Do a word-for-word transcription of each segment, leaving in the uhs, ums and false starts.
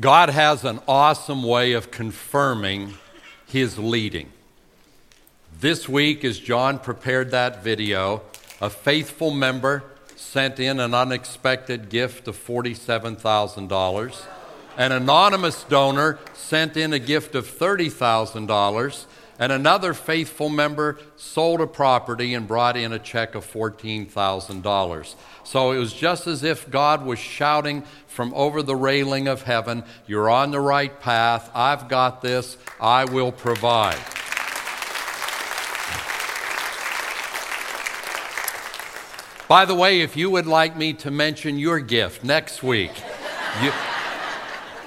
God has an awesome way of confirming his leading. This week, as John prepared that video, a faithful member sent in an unexpected gift of forty-seven thousand dollars. An anonymous donor sent in a gift of thirty thousand dollars. And another faithful member sold a property and brought in a check of fourteen thousand dollars. So it was just as if God was shouting from over the railing of heaven, "You're on the right path. I've got this. I will provide." By the way, if you would like me to mention your gift next week, you,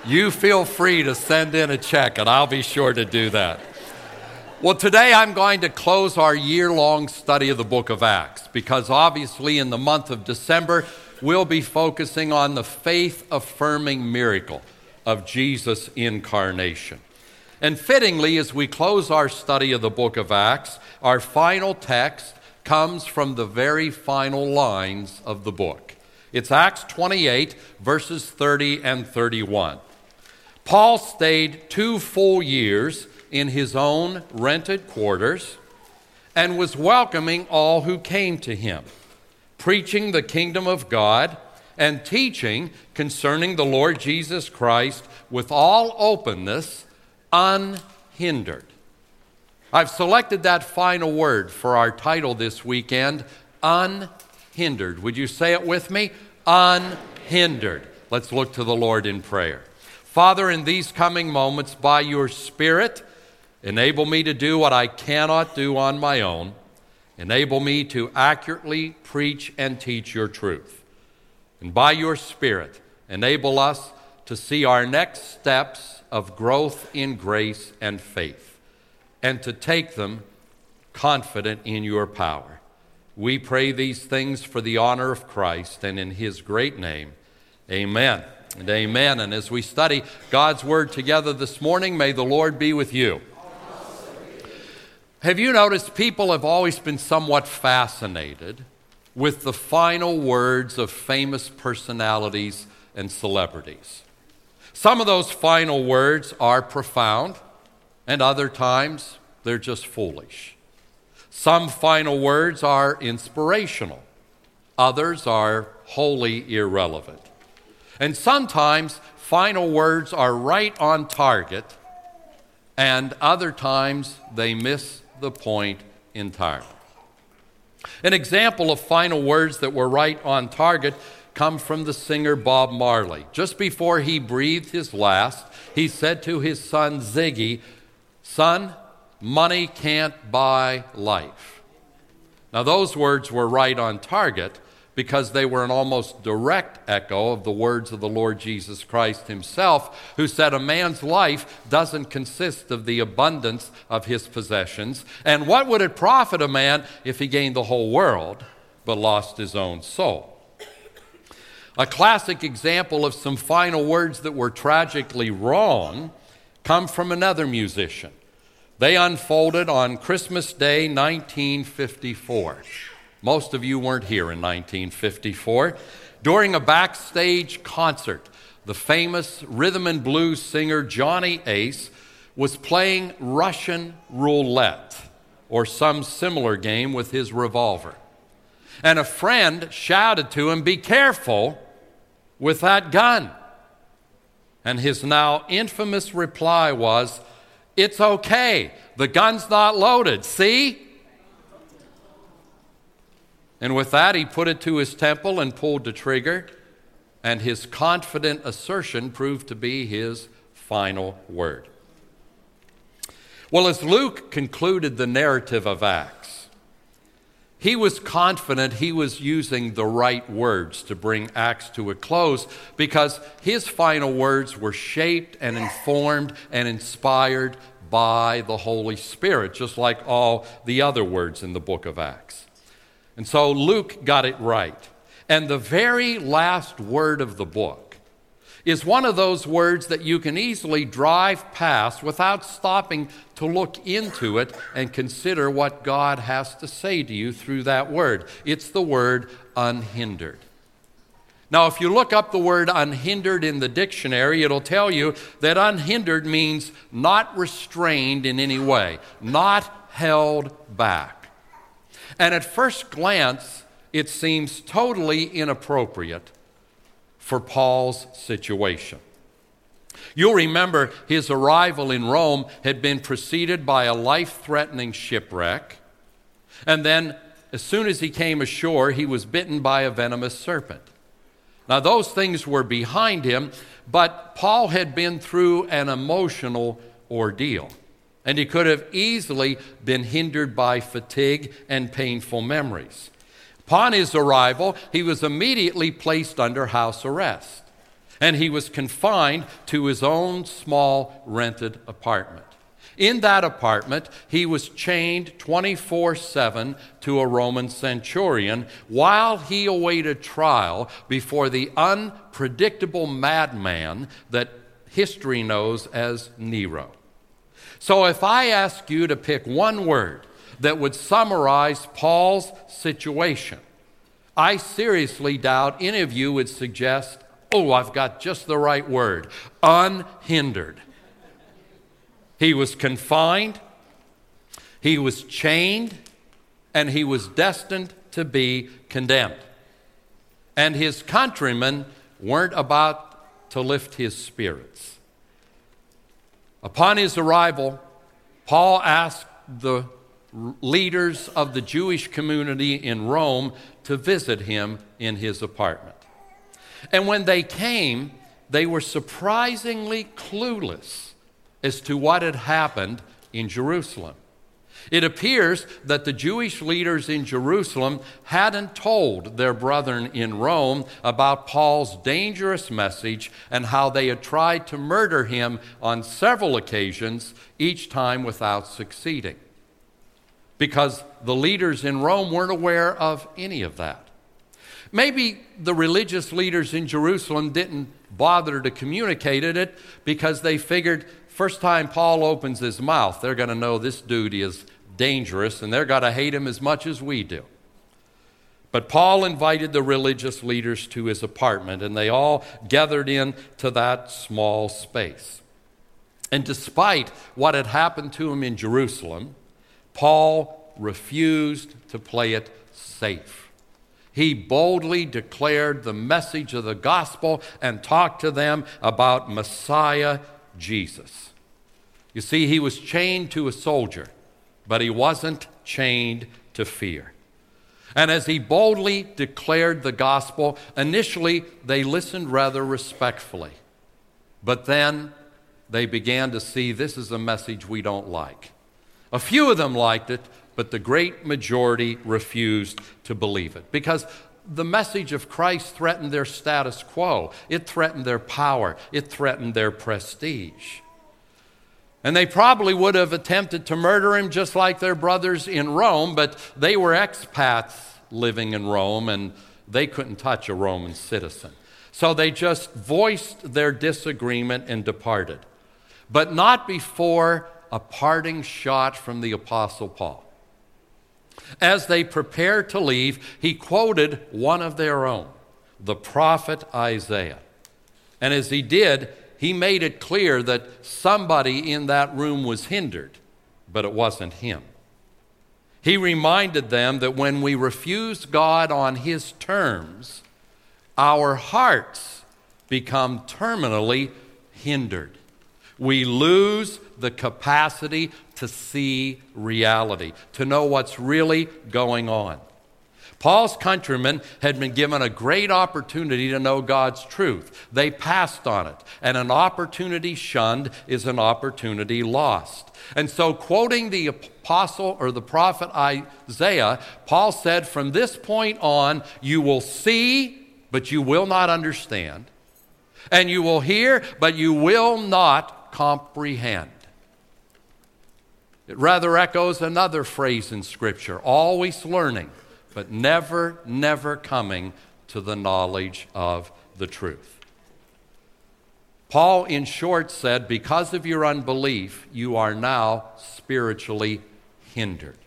you feel free to send in a check, and I'll be sure to do that. Well, today I'm going to close our year-long study of the book of Acts, because obviously in the month of December, we'll be focusing on the faith-affirming miracle of Jesus' incarnation. And fittingly, as we close our study of the book of Acts, our final text comes from the very final lines of the book. It's Acts twenty-eight, verses thirty and thirty-one. Paul stayed two full years in his own rented quarters and was welcoming all who came to him, preaching the kingdom of God and teaching concerning the Lord Jesus Christ with all openness, unhindered. I've selected that final word for our title this weekend, unhindered. Would you say it with me? Unhindered. Let's look to the Lord in prayer. Father, in these coming moments, by your Spirit, enable me to do what I cannot do on my own. Enable me to accurately preach and teach your truth. And by your Spirit, enable us to see our next steps of growth in grace and faith, and to take them confident in your power. We pray these things for the honor of Christ and in his great name. Amen and amen. And as we study God's word together this morning, may the Lord be with you. Have you noticed people have always been somewhat fascinated with the final words of famous personalities and celebrities? Some of those final words are profound, and other times, they're just foolish. Some final words are inspirational. Others are wholly irrelevant. And sometimes, final words are right on target, and other times, they miss the point entirely. An example of final words that were right on target come from the singer Bob Marley. Just before he breathed his last, he said to his son Ziggy, "Son, money can't buy life." Now those words were right on target because they were an almost direct echo of the words of the Lord Jesus Christ himself, who said a man's life doesn't consist of the abundance of his possessions. And what would it profit a man if he gained the whole world but lost his own soul? A classic example of some final words that were tragically wrong come from another musician. They unfolded on Christmas Day, nineteen fifty-four. Most of you weren't here in nineteen fifty-four. During a backstage concert, the famous rhythm and blues singer Johnny Ace was playing Russian roulette or some similar game with his revolver. And a friend shouted to him, "Be careful with that gun." And his now infamous reply was, "It's okay, the gun's not loaded, see?" And with that, he put it to his temple and pulled the trigger, and his confident assertion proved to be his final word. Well, as Luke concluded the narrative of Acts, he was confident he was using the right words to bring Acts to a close, because his final words were shaped and informed and inspired by the Holy Spirit, just like all the other words in the book of Acts. And so Luke got it right. And the very last word of the book is one of those words that you can easily drive past without stopping to look into it and consider what God has to say to you through that word. It's the word unhindered. Now, if you look up the word unhindered in the dictionary, it'll tell you that unhindered means not restrained in any way, not held back. And at first glance, it seems totally inappropriate for Paul's situation. You'll remember his arrival in Rome had been preceded by a life-threatening shipwreck. And then, as soon as he came ashore, he was bitten by a venomous serpent. Now, those things were behind him, but Paul had been through an emotional ordeal. And he could have easily been hindered by fatigue and painful memories. Upon his arrival, he was immediately placed under house arrest. And he was confined to his own small rented apartment. In that apartment, he was chained twenty-four seven to a Roman centurion while he awaited trial before the unpredictable madman that history knows as Nero. So if I ask you to pick one word that would summarize Paul's situation, I seriously doubt any of you would suggest, oh, I've got just the right word, unhindered. He was confined, he was chained, and he was destined to be condemned. And his countrymen weren't about to lift his spirits. Upon his arrival, Paul asked the leaders of the Jewish community in Rome to visit him in his apartment. And when they came, they were surprisingly clueless as to what had happened in Jerusalem. It appears that the Jewish leaders in Jerusalem hadn't told their brethren in Rome about Paul's dangerous message and how they had tried to murder him on several occasions, each time without succeeding, because the leaders in Rome weren't aware of any of that. Maybe the religious leaders in Jerusalem didn't bother to communicate it because they figured, first time Paul opens his mouth, they're going to know this dude is dangerous and they're going to hate him as much as we do. But Paul invited the religious leaders to his apartment and they all gathered in to that small space. And despite what had happened to him in Jerusalem, Paul refused to play it safe. He boldly declared the message of the gospel and talked to them about Messiah Jesus. You see, he was chained to a soldier, but he wasn't chained to fear. And as he boldly declared the gospel, initially they listened rather respectfully. But then they began to see this is a message we don't like. A few of them liked it, but the great majority refused to believe it because the message of Christ threatened their status quo. It threatened their power. It threatened their prestige. And they probably would have attempted to murder him just like their brothers in Rome, but they were expats living in Rome, and they couldn't touch a Roman citizen. So they just voiced their disagreement and departed. But not before a parting shot from the Apostle Paul. As they prepared to leave, he quoted one of their own, the prophet Isaiah. And as he did, he made it clear that somebody in that room was hindered, but it wasn't him. He reminded them that when we refuse God on his terms, our hearts become terminally hindered. We lose the capacity to see reality, to know what's really going on. Paul's countrymen had been given a great opportunity to know God's truth. They passed on it, and an opportunity shunned is an opportunity lost. And so, quoting the apostle or the prophet Isaiah, Paul said, from this point on, you will see, but you will not understand, and you will hear, but you will not comprehend. It rather echoes another phrase in Scripture, always learning, but never, never coming to the knowledge of the truth. Paul, in short, said, because of your unbelief, you are now spiritually hindered.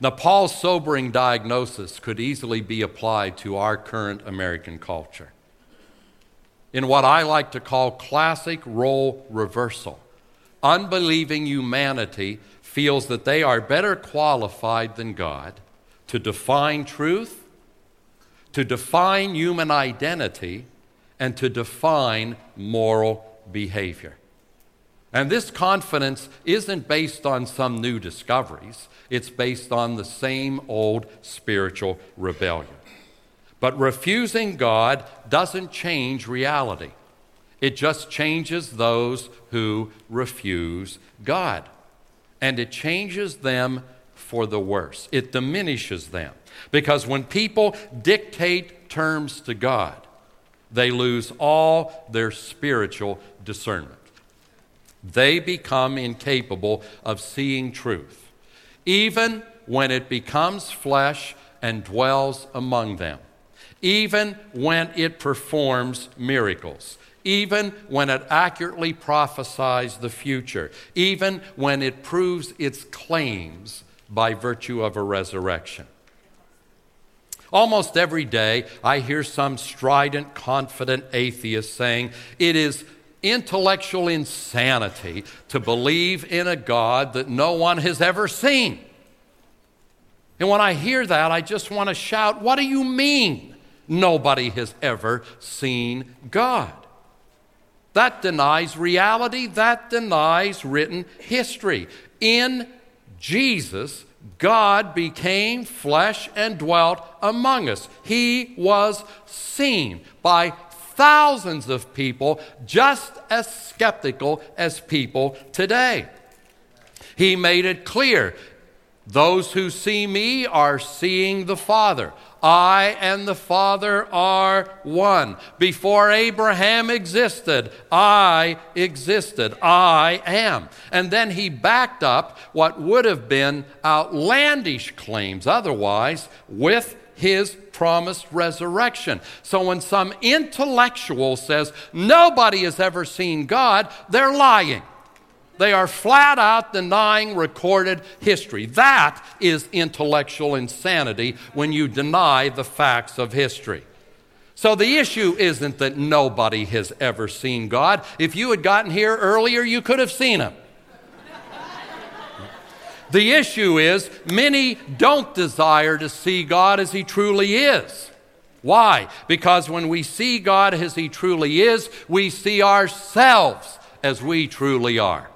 Now, Paul's sobering diagnosis could easily be applied to our current American culture in what I like to call classic role reversal. Unbelieving humanity feels that they are better qualified than God to define truth, to define human identity, and to define moral behavior. And this confidence isn't based on some new discoveries. It's based on the same old spiritual rebellion. But refusing God doesn't change reality. It just changes those who refuse God. And it changes them for the worse. It diminishes them. Because when people dictate terms to God, they lose all their spiritual discernment. They become incapable of seeing truth, even when it becomes flesh and dwells among them, even when it performs miracles, even when it accurately prophesies the future, even when it proves its claims by virtue of a resurrection. Almost every day, I hear some strident, confident atheist saying, "It is intellectual insanity to believe in a God that no one has ever seen." And when I hear that, I just want to shout, "What do you mean nobody has ever seen God?" That denies reality. That denies written history. In Jesus, God became flesh and dwelt among us. He was seen by thousands of people, just as skeptical as people today. He made it clear, "Those who see me are seeing the Father. I and the Father are one. Before Abraham existed, I existed. I am." And then he backed up what would have been outlandish claims otherwise with his promised resurrection. So when some intellectual says nobody has ever seen God, they're lying. They are flat out denying recorded history. That is intellectual insanity when you deny the facts of history. So the issue isn't that nobody has ever seen God. If you had gotten here earlier, you could have seen him. The issue is many don't desire to see God as he truly is. Why? Because when we see God as he truly is, we see ourselves as we truly are.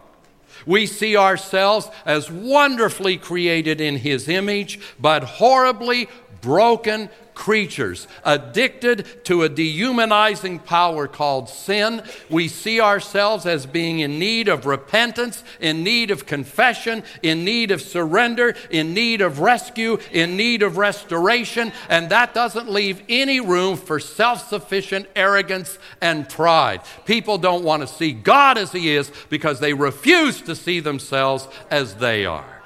We see ourselves as wonderfully created in his image, but horribly broken creatures, addicted to a dehumanizing power called sin. We see ourselves as being in need of repentance, in need of confession, in need of surrender, in need of rescue, in need of restoration, and that doesn't leave any room for self-sufficient arrogance and pride. People don't want to see God as he is because they refuse to see themselves as they are.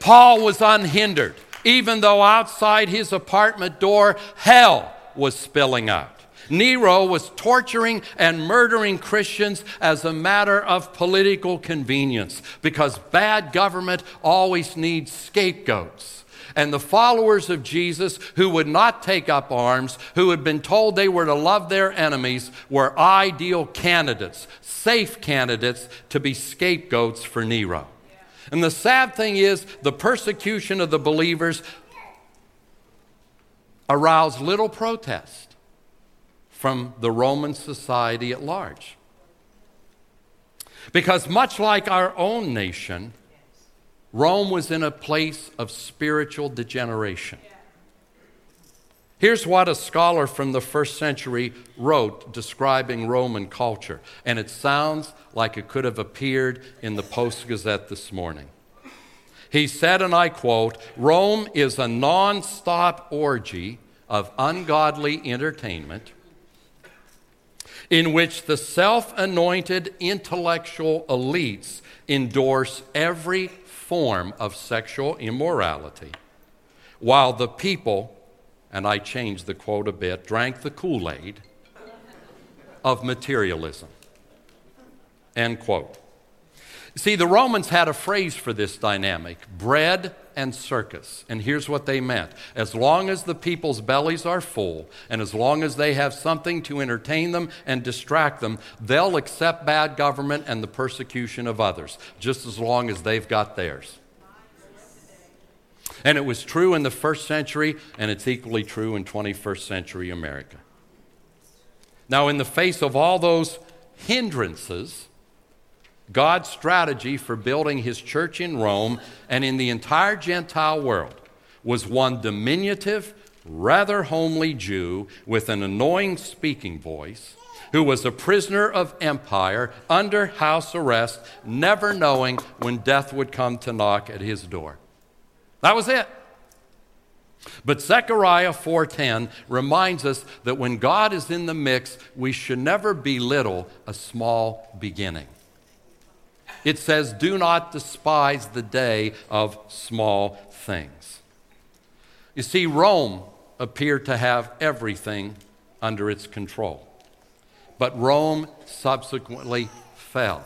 Paul was unhindered. Even though outside his apartment door, hell was spilling out. Nero was torturing and murdering Christians as a matter of political convenience because bad government always needs scapegoats. And the followers of Jesus who would not take up arms, who had been told they were to love their enemies, were ideal candidates, safe candidates to be scapegoats for Nero. And the sad thing is, the persecution of the believers aroused little protest from the Roman society at large. Because much like our own nation, Rome was in a place of spiritual degeneration. Here's what a scholar from the first century wrote describing Roman culture, and it sounds like it could have appeared in the Post-Gazette this morning. He said, and I quote, "Rome is a non-stop orgy of ungodly entertainment in which the self-anointed intellectual elites endorse every form of sexual immorality, while the people," and I changed the quote a bit, "drank the Kool-Aid of materialism," end quote. See, the Romans had a phrase for this dynamic, bread and circus. And here's what they meant. As long as the people's bellies are full, and as long as they have something to entertain them and distract them, they'll accept bad government and the persecution of others, just as long as they've got theirs. And it was true in the first century, and it's equally true in twenty-first century America. Now, in the face of all those hindrances, God's strategy for building his church in Rome and in the entire Gentile world was one diminutive, rather homely Jew with an annoying speaking voice who was a prisoner of empire under house arrest, never knowing when death would come to knock at his door. That was it. But Zechariah four ten reminds us that when God is in the mix, we should never belittle a small beginning. It says, do not despise the day of small things. You see, Rome appeared to have everything under its control. But Rome subsequently fell.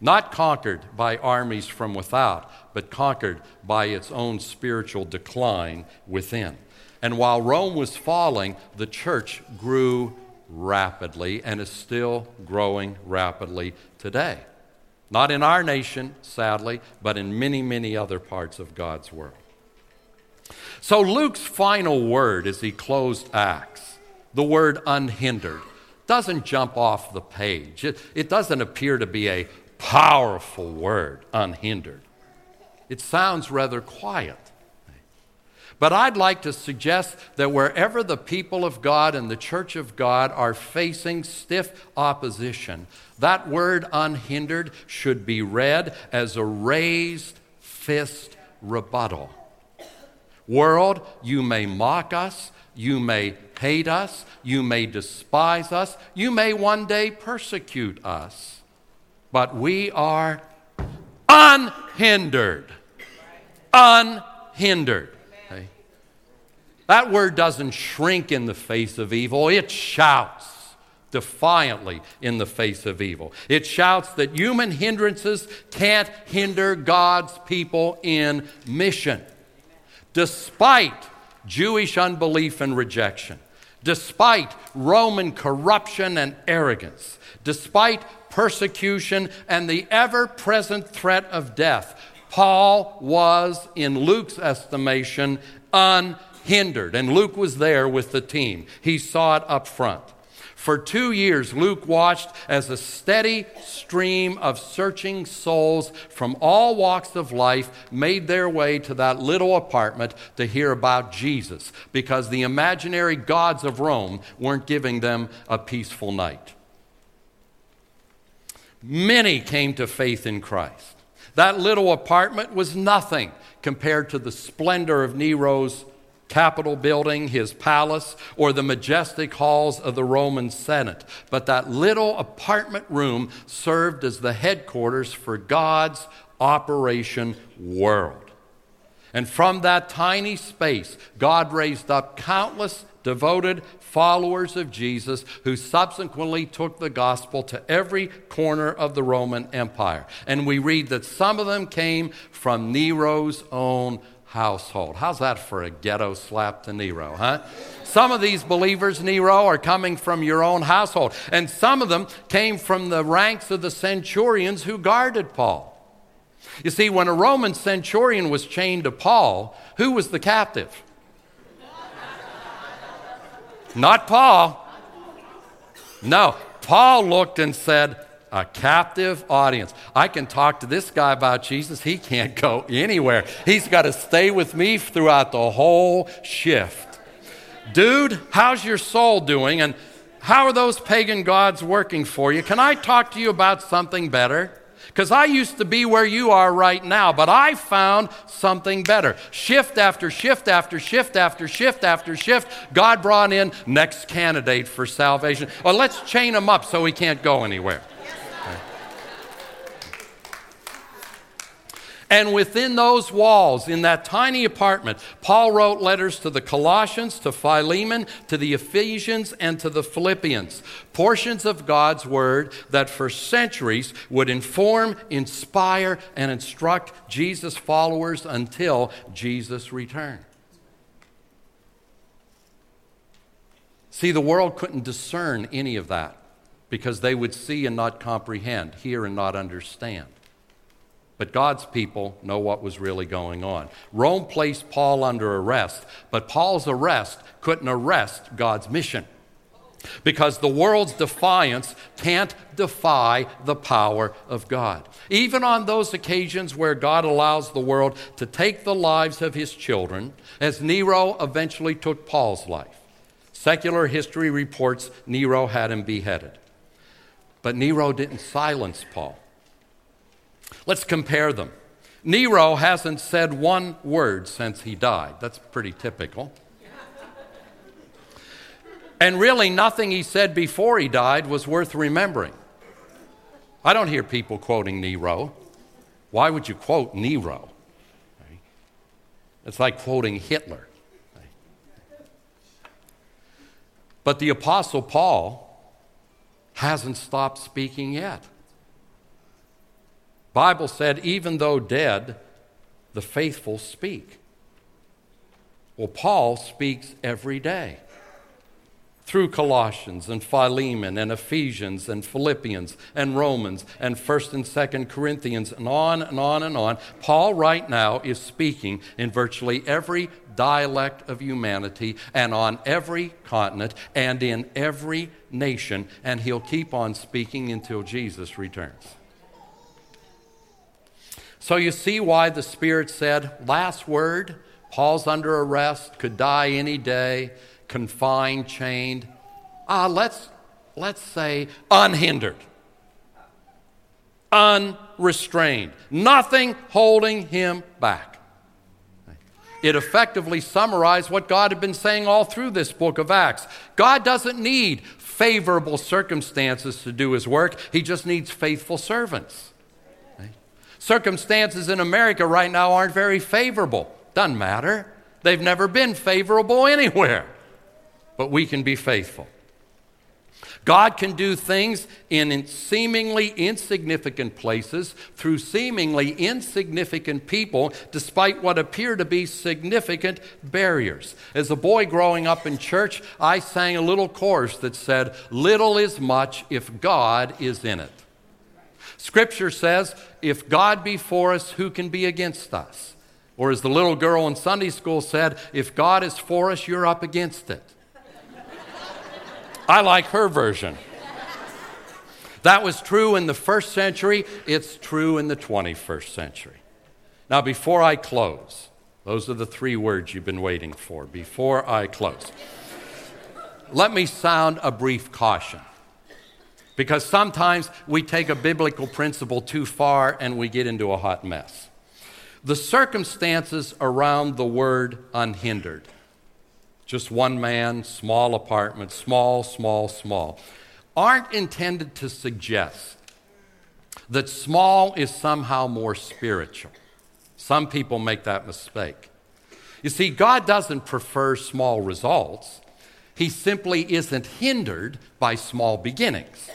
Not conquered by armies from without, but conquered by its own spiritual decline within. And while Rome was falling, the church grew rapidly and is still growing rapidly today. Not in our nation, sadly, but in many, many other parts of God's world. So Luke's final word as he closed Acts, the word unhindered, doesn't jump off the page. It, it doesn't appear to be a powerful word, unhindered. It sounds rather quiet. But I'd like to suggest that wherever the people of God and the church of God are facing stiff opposition, that word unhindered should be read as a raised fist rebuttal. World, you may mock us, you may hate us, you may despise us, you may one day persecute us, but we are unhindered. Unhindered. That word doesn't shrink in the face of evil. It shouts defiantly in the face of evil. It shouts that human hindrances can't hinder God's people in mission. Despite Jewish unbelief and rejection, despite Roman corruption and arrogance, despite persecution and the ever-present threat of death, Paul was, in Luke's estimation, unhindered. Hindered, and Luke was there with the team. He saw it up front. For two years, Luke watched as a steady stream of searching souls from all walks of life made their way to that little apartment to hear about Jesus, because the imaginary gods of Rome weren't giving them a peaceful night. Many came to faith in Christ. That little apartment was nothing compared to the splendor of Nero's Capitol building, his palace, or the majestic halls of the Roman Senate. But that little apartment room served as the headquarters for God's Operation World. And from that tiny space, God raised up countless devoted followers of Jesus who subsequently took the gospel to every corner of the Roman Empire. And we read that some of them came from Nero's own household. How's that for a ghetto slap to Nero, huh? Some of these believers, Nero, are coming from your own household. And some of them came from the ranks of the centurions who guarded Paul. You see, when a Roman centurion was chained to Paul, who was the captive? Not Paul. No, Paul looked and said, a captive audience. I can talk to this guy about Jesus. He can't go anywhere. He's got to stay with me throughout the whole shift. Dude, how's your soul doing? And how are those pagan gods working for you? Can I talk to you about something better? Because I used to be where you are right now, but I found something better. Shift after shift after shift after shift after shift, God brought in next candidate for salvation. Well, let's chain him up so he can't go anywhere. And within those walls, in that tiny apartment, Paul wrote letters to the Colossians, to Philemon, to the Ephesians, and to the Philippians. Portions of God's Word that for centuries would inform, inspire, and instruct Jesus' followers until Jesus returned. See, the world couldn't discern any of that because they would see and not comprehend, hear and not understand. But God's people know what was really going on. Rome placed Paul under arrest, but Paul's arrest couldn't arrest God's mission because the world's defiance can't defy the power of God. Even on those occasions where God allows the world to take the lives of his children, as Nero eventually took Paul's life. Secular history reports Nero had him beheaded. But Nero didn't silence Paul. Let's compare them. Nero hasn't said one word since he died. That's pretty typical. And really nothing he said before he died was worth remembering. I don't hear people quoting Nero. Why would you quote Nero? It's like quoting Hitler. But the Apostle Paul hasn't stopped speaking yet. Bible said, even though dead, the faithful speak. Well, Paul speaks every day. Through Colossians and Philemon and Ephesians and Philippians and Romans and First and Second Corinthians and on and on and on. Paul right now is speaking in virtually every dialect of humanity and on every continent and in every nation, and he'll keep on speaking until Jesus returns. So you see why the Spirit said, last word, Paul's under arrest, could die any day, confined, chained. Ah, let's, let's say unhindered, unrestrained, nothing holding him back. It effectively summarized what God had been saying all through this book of Acts. God doesn't need favorable circumstances to do his work. He just needs faithful servants. Circumstances in America right now aren't very favorable. Doesn't matter. They've never been favorable anywhere. But we can be faithful. God can do things in seemingly insignificant places through seemingly insignificant people despite what appear to be significant barriers. As a boy growing up in church, I sang a little chorus that said, "Little is much if God is in it." Scripture says, if God be for us, who can be against us? Or as the little girl in Sunday school said, if God is for us, you're up against it. I like her version. That was true in the first century. It's true in the twenty-first century. Now, before I close, those are the three words you've been waiting for, before I close. Let me sound a brief caution. Because sometimes we take a biblical principle too far and we get into a hot mess. The circumstances around the word unhindered. Just one man, small apartment, small, small, small. Aren't intended to suggest that small is somehow more spiritual. Some people make that mistake. You see, God doesn't prefer small results. He simply isn't hindered by small beginnings.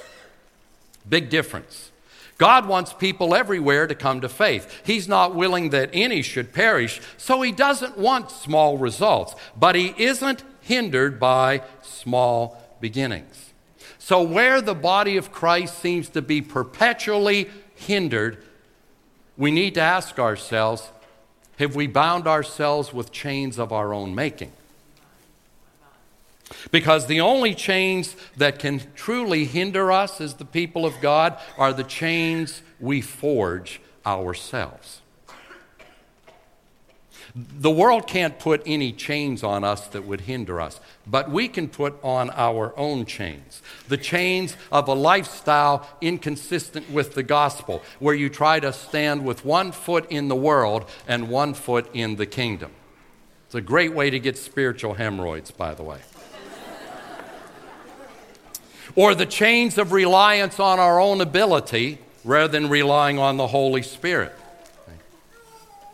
Big difference. God wants people everywhere to come to faith. He's not willing that any should perish, so he doesn't want small results, but he isn't hindered by small beginnings. So where the body of Christ seems to be perpetually hindered, we need to ask ourselves, have we bound ourselves with chains of our own making? Because the only chains that can truly hinder us as the people of God are the chains we forge ourselves. The world can't put any chains on us that would hinder us, but we can put on our own chains. The chains of a lifestyle inconsistent with the gospel, where you try to stand with one foot in the world and one foot in the kingdom. It's a great way to get spiritual hemorrhoids, by the way. Or the chains of reliance on our own ability rather than relying on the Holy Spirit.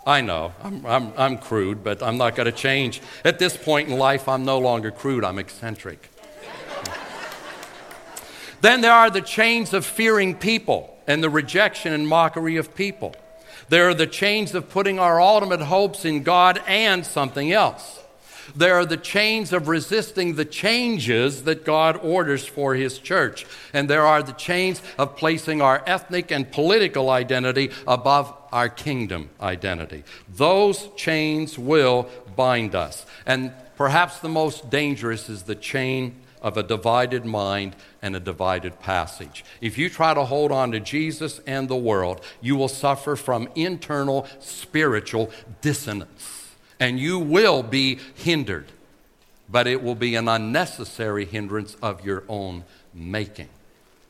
I know, I'm, I'm, I'm crude, but I'm not going to change. At this point in life, I'm no longer crude, I'm eccentric. Then there are the chains of fearing people and the rejection and mockery of people. There are the chains of putting our ultimate hopes in God and something else. There are the chains of resisting the changes that God orders for his church. And there are the chains of placing our ethnic and political identity above our kingdom identity. Those chains will bind us. And perhaps the most dangerous is the chain of a divided mind and a divided passage. If you try to hold on to Jesus and the world, you will suffer from internal spiritual dissonance. And you will be hindered, but it will be an unnecessary hindrance of your own making.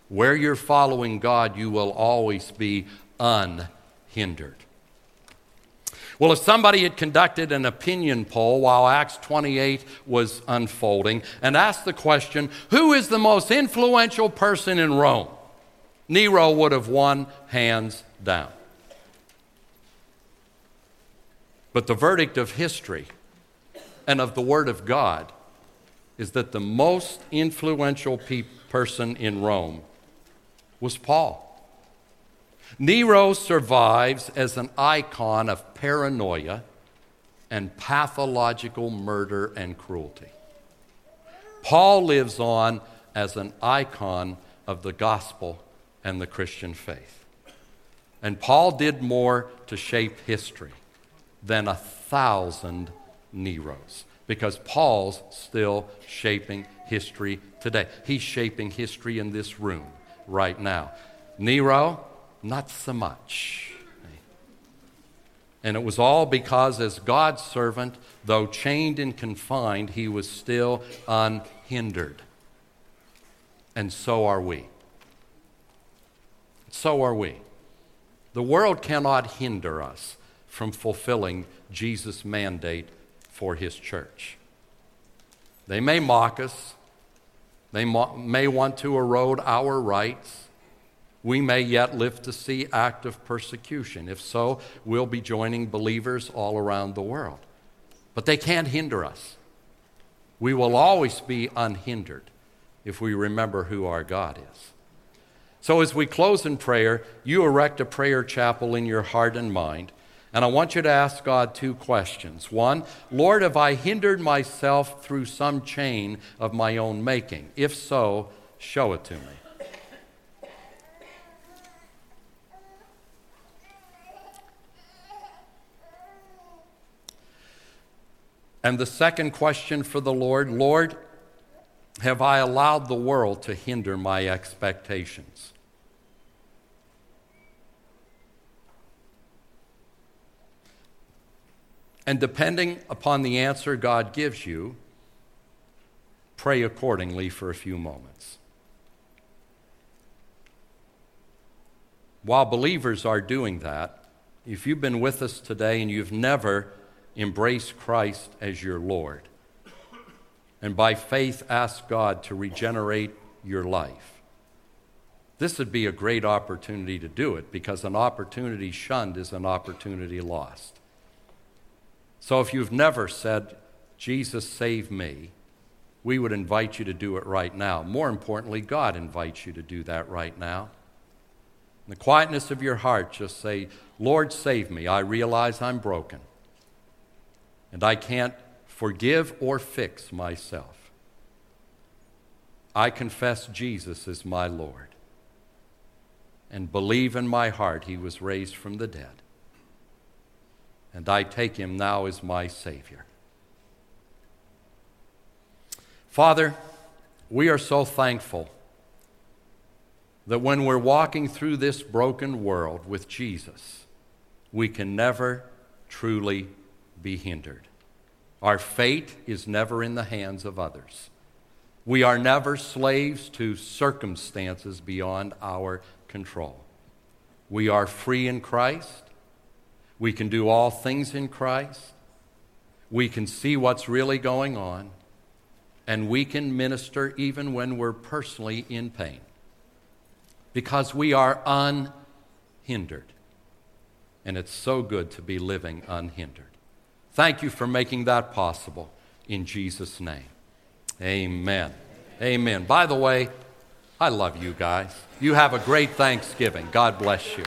Where you're following God, you will always be unhindered. Well, if somebody had conducted an opinion poll while Acts twenty-eight was unfolding and asked the question, who is the most influential person in Rome? Nero would have won hands down. But the verdict of history and of the Word of God is that the most influential pe- person in Rome was Paul. Nero survives as an icon of paranoia and pathological murder and cruelty. Paul lives on as an icon of the gospel and the Christian faith. And Paul did more to shape history than a thousand Neros, because Paul's still shaping history today. He's shaping history in this room right now. Nero, not so much. And it was all because as God's servant, though chained and confined, he was still unhindered. And so are we. So are we. The world cannot hinder us from fulfilling Jesus' mandate for his church. They may mock us. They may want to erode our rights. We may yet live to see active persecution. If so, we'll be joining believers all around the world. But they can't hinder us. We will always be unhindered if we remember who our God is. So as we close in prayer, you erect a prayer chapel in your heart and mind. And I want you to ask God two questions. One, Lord, have I hindered myself through some chain of my own making? If so, show it to me. And the second question for the Lord, Lord, have I allowed the world to hinder my expectations? And depending upon the answer God gives you, pray accordingly for a few moments. While believers are doing that, if you've been with us today and you've never embraced Christ as your Lord, and by faith asked God to regenerate your life, this would be a great opportunity to do it, because an opportunity shunned is an opportunity lost. So if you've never said, Jesus, save me, we would invite you to do it right now. More importantly, God invites you to do that right now. In the quietness of your heart, just say, Lord, save me. I realize I'm broken, and I can't forgive or fix myself. I confess Jesus is my Lord, and believe in my heart he was raised from the dead. And I take him now as my Savior. Father, we are so thankful that when we're walking through this broken world with Jesus, we can never truly be hindered. Our fate is never in the hands of others. We are never slaves to circumstances beyond our control. We are free in Christ. We can do all things in Christ. We can see what's really going on. And we can minister even when we're personally in pain, because we are unhindered. and it's so good to be living unhindered. Thank you for making that possible in Jesus' name. Amen. Amen. By the way, I love you guys. You have a great Thanksgiving. God bless you.